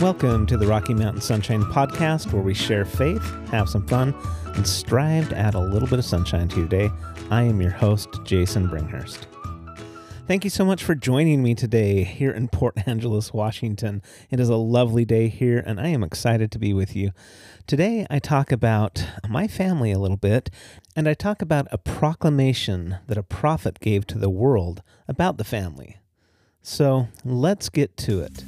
Welcome to the Rocky Mountain Sunshine Podcast, where we share faith, have some fun, and strive to add a little bit of sunshine to your day. I am your host, Jason Bringhurst. Thank you so much for joining me today here in Port Angeles, Washington. It is a lovely day here, and I am excited to be with you. Today, I talk about my family a little bit, and I talk about a proclamation that a prophet gave to the world about the family. So let's get to it.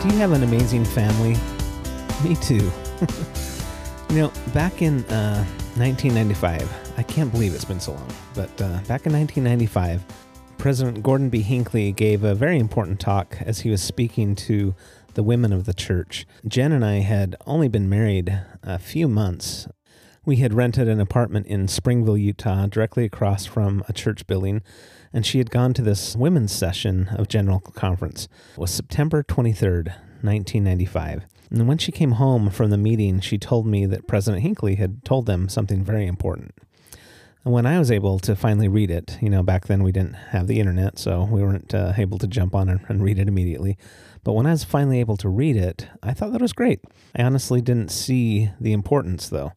Do you have an amazing family? Me too. You know, back in 1995, I can't believe it's been so long, but back in 1995, President Gordon B. Hinckley gave a very important talk as he was speaking to the women of the church. Jen and I had only been married a few months. We had rented an apartment in Springville, Utah, directly across from a church building, and she had gone to this women's session of General Conference. It was September 23rd, 1995. And when she came home from the meeting, she told me that President Hinckley had told them something very important. And when I was able to finally read it, you know, back then we didn't have the internet, so we weren't able to jump on and read it immediately. But when I was finally able to read it, I thought that was great. I honestly didn't see the importance, though.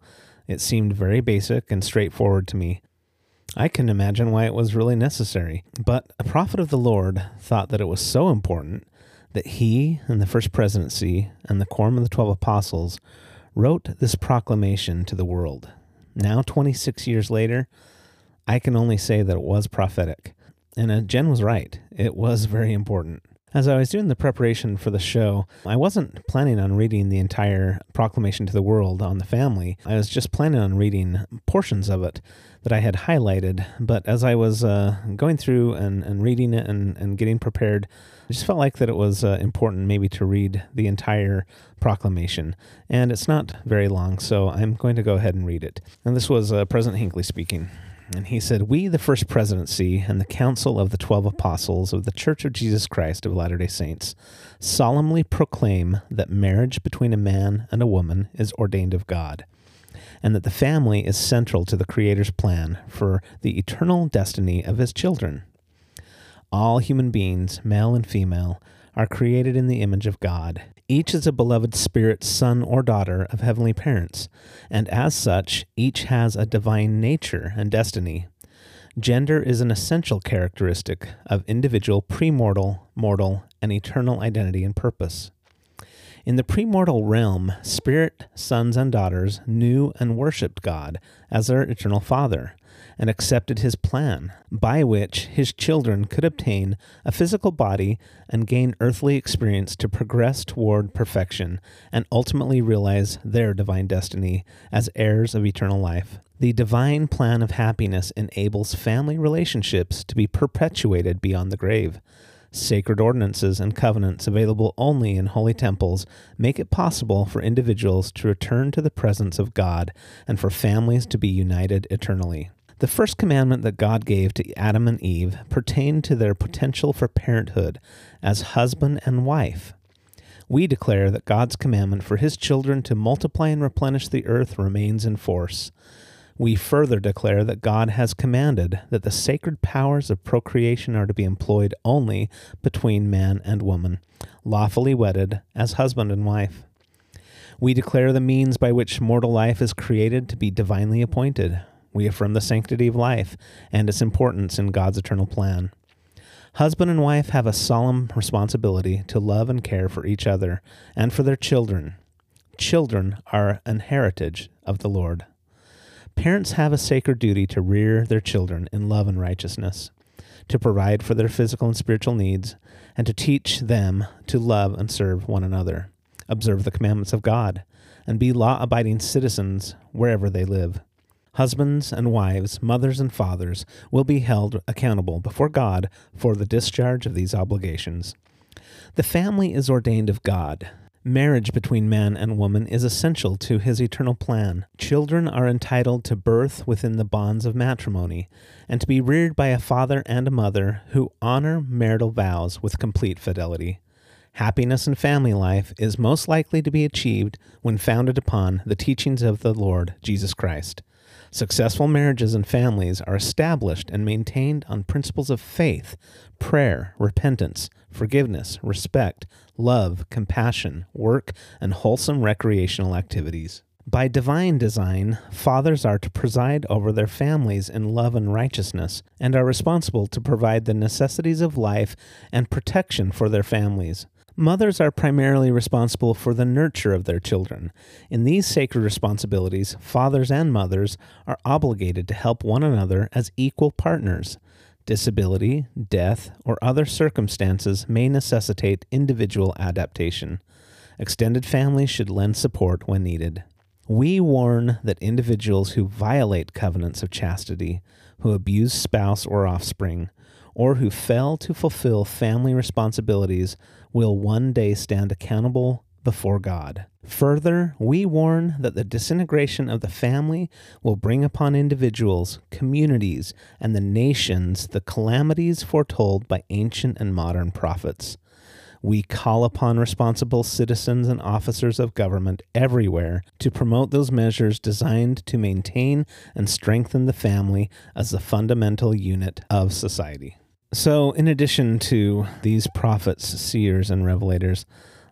It seemed very basic and straightforward to me. I couldn't imagine why it was really necessary, but a prophet of the Lord thought that it was so important that he and the First Presidency and the Quorum of the 12 Apostles wrote this proclamation to the world. Now, 26 years later, I can only say that it was prophetic. And Jen was right. It was very important. As I was doing the preparation for the show, I wasn't planning on reading the entire proclamation to the world on the family. I was just planning on reading portions of it that I had highlighted. But as I was going through and reading it and getting prepared, I just felt like that it was important maybe to read the entire proclamation. And it's not very long, so I'm going to go ahead and read it. And this was President Hinckley speaking. And he said, "We, the First Presidency and the Council of the 12 Apostles of the Church of Jesus Christ of Latter-day Saints, solemnly proclaim that marriage between a man and a woman is ordained of God, and that the family is central to the Creator's plan for the eternal destiny of His children. All human beings, male and female, are created in the image of God. Each is a beloved spirit, son or daughter of heavenly parents, and as such, each has a divine nature and destiny. Gender is an essential characteristic of individual premortal, mortal, and eternal identity and purpose. In the premortal realm, spirit, sons, and daughters knew and worshipped God as their eternal Father, and accepted His plan, by which His children could obtain a physical body and gain earthly experience to progress toward perfection and ultimately realize their divine destiny as heirs of eternal life. The divine plan of happiness enables family relationships to be perpetuated beyond the grave. Sacred ordinances and covenants available only in holy temples make it possible for individuals to return to the presence of God and for families to be united eternally. The first commandment that God gave to Adam and Eve pertained to their potential for parenthood as husband and wife. We declare that God's commandment for His children to multiply and replenish the earth remains in force. We further declare that God has commanded that the sacred powers of procreation are to be employed only between man and woman, lawfully wedded as husband and wife. We declare the means by which mortal life is created to be divinely appointed. We affirm the sanctity of life and its importance in God's eternal plan. Husband and wife have a solemn responsibility to love and care for each other and for their children. Children are an heritage of the Lord. Parents have a sacred duty to rear their children in love and righteousness, to provide for their physical and spiritual needs, and to teach them to love and serve one another, observe the commandments of God, and be law-abiding citizens wherever they live. Husbands and wives, mothers and fathers will be held accountable before God for the discharge of these obligations. The family is ordained of God. Marriage between man and woman is essential to His eternal plan. Children are entitled to birth within the bonds of matrimony and to be reared by a father and a mother who honor marital vows with complete fidelity. Happiness in family life is most likely to be achieved when founded upon the teachings of the Lord Jesus Christ. Successful marriages and families are established and maintained on principles of faith, prayer, repentance, forgiveness, respect, love, compassion, work, and wholesome recreational activities. By divine design, fathers are to preside over their families in love and righteousness, and are responsible to provide the necessities of life and protection for their families. Mothers are primarily responsible for the nurture of their children. In these sacred responsibilities, fathers and mothers are obligated to help one another as equal partners. Disability, death, or other circumstances may necessitate individual adaptation. Extended families should lend support when needed. We warn that individuals who violate covenants of chastity, who abuse spouse or offspring, or who fail to fulfill family responsibilities will one day stand accountable before God. Further, we warn that the disintegration of the family will bring upon individuals, communities, and the nations the calamities foretold by ancient and modern prophets. We call upon responsible citizens and officers of government everywhere to promote those measures designed to maintain and strengthen the family as the fundamental unit of society. So, in addition to these prophets, seers, and revelators,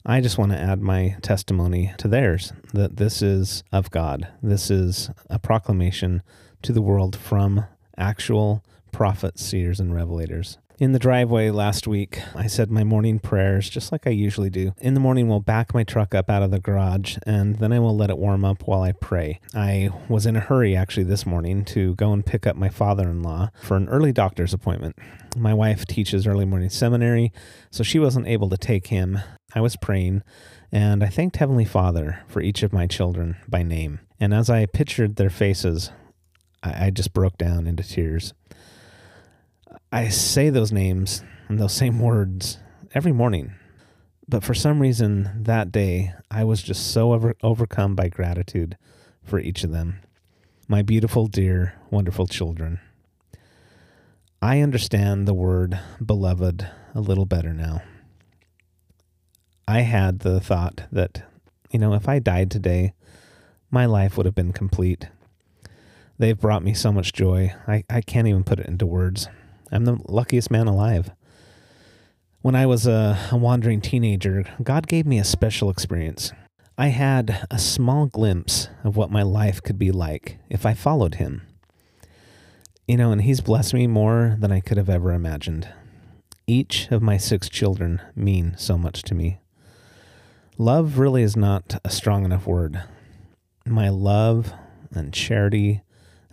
I just want to add my testimony to theirs, that this is of God. This is a proclamation to the world from actual prophets, seers, and revelators. In the driveway last week, I said my morning prayers, just like I usually do. In the morning, we'll back my truck up out of the garage, and then I will let it warm up while I pray. I was in a hurry, actually, this morning to go and pick up my father-in-law for an early doctor's appointment. My wife teaches early morning seminary, so she wasn't able to take him. I was praying, and I thanked Heavenly Father for each of my children by name. And as I pictured their faces, I just broke down into tears. I say those names and those same words every morning, but for some reason that day, I was just so overcome by gratitude for each of them. My beautiful, dear, wonderful children. I understand the word beloved a little better now. I had the thought that, if I died today, my life would have been complete. They've brought me so much joy. I can't even put it into words. I'm the luckiest man alive. When I was a wandering teenager, God gave me a special experience. I had a small glimpse of what my life could be like if I followed Him. And He's blessed me more than I could have ever imagined. Each of my 6 children mean so much to me. Love really is not a strong enough word. My love and charity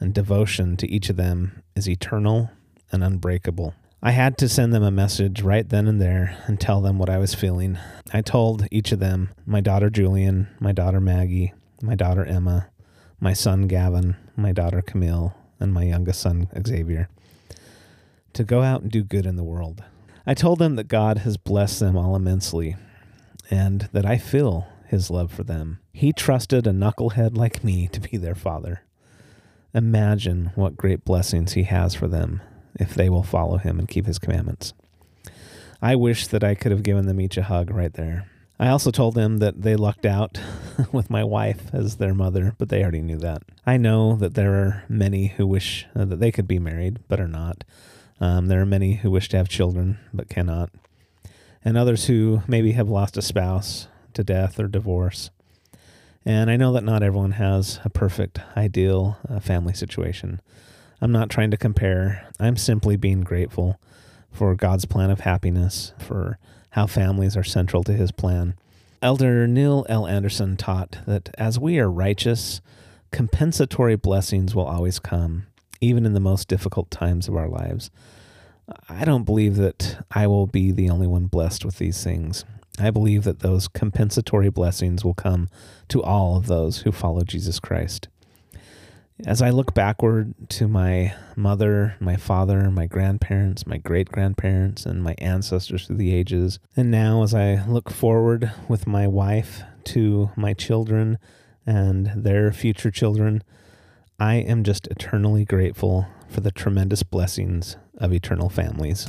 and devotion to each of them is eternal and unbreakable. I had to send them a message right then and there and tell them what I was feeling. I told each of them, my daughter Julian, my daughter Maggie, my daughter Emma, my son Gavin, my daughter Camille, and my youngest son Xavier, to go out and do good in the world. I told them that God has blessed them all immensely and that I feel His love for them. He trusted a knucklehead like me to be their father. Imagine what great blessings He has for them if they will follow Him and keep His commandments. I wish that I could have given them each a hug right there. I also told them that they lucked out with my wife as their mother, but they already knew that. I know that there are many who wish that they could be married, but are not. There are many who wish to have children, but cannot. And others who maybe have lost a spouse to death or divorce. And I know that not everyone has a perfect, ideal family situation. I'm not trying to compare. I'm simply being grateful for God's plan of happiness, for how families are central to His plan. Elder Neil L. Anderson taught that as we are righteous, compensatory blessings will always come, even in the most difficult times of our lives. I don't believe that I will be the only one blessed with these things. I believe that those compensatory blessings will come to all of those who follow Jesus Christ. As I look backward to my mother, my father, my grandparents, my great-grandparents, and my ancestors through the ages, and now as I look forward with my wife to my children and their future children, I am just eternally grateful for the tremendous blessings of eternal families.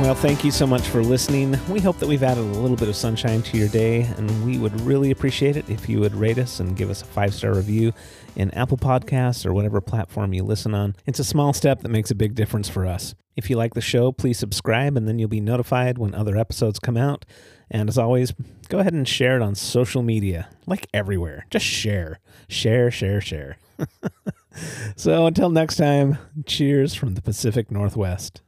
Well, thank you so much for listening. We hope that we've added a little bit of sunshine to your day, and we would really appreciate it if you would rate us and give us a 5-star review in Apple Podcasts or whatever platform you listen on. It's a small step that makes a big difference for us. If you like the show, please subscribe, and then you'll be notified when other episodes come out. And as always, go ahead and share it on social media, like everywhere. Just share, share, share, share. So until next time, cheers from the Pacific Northwest.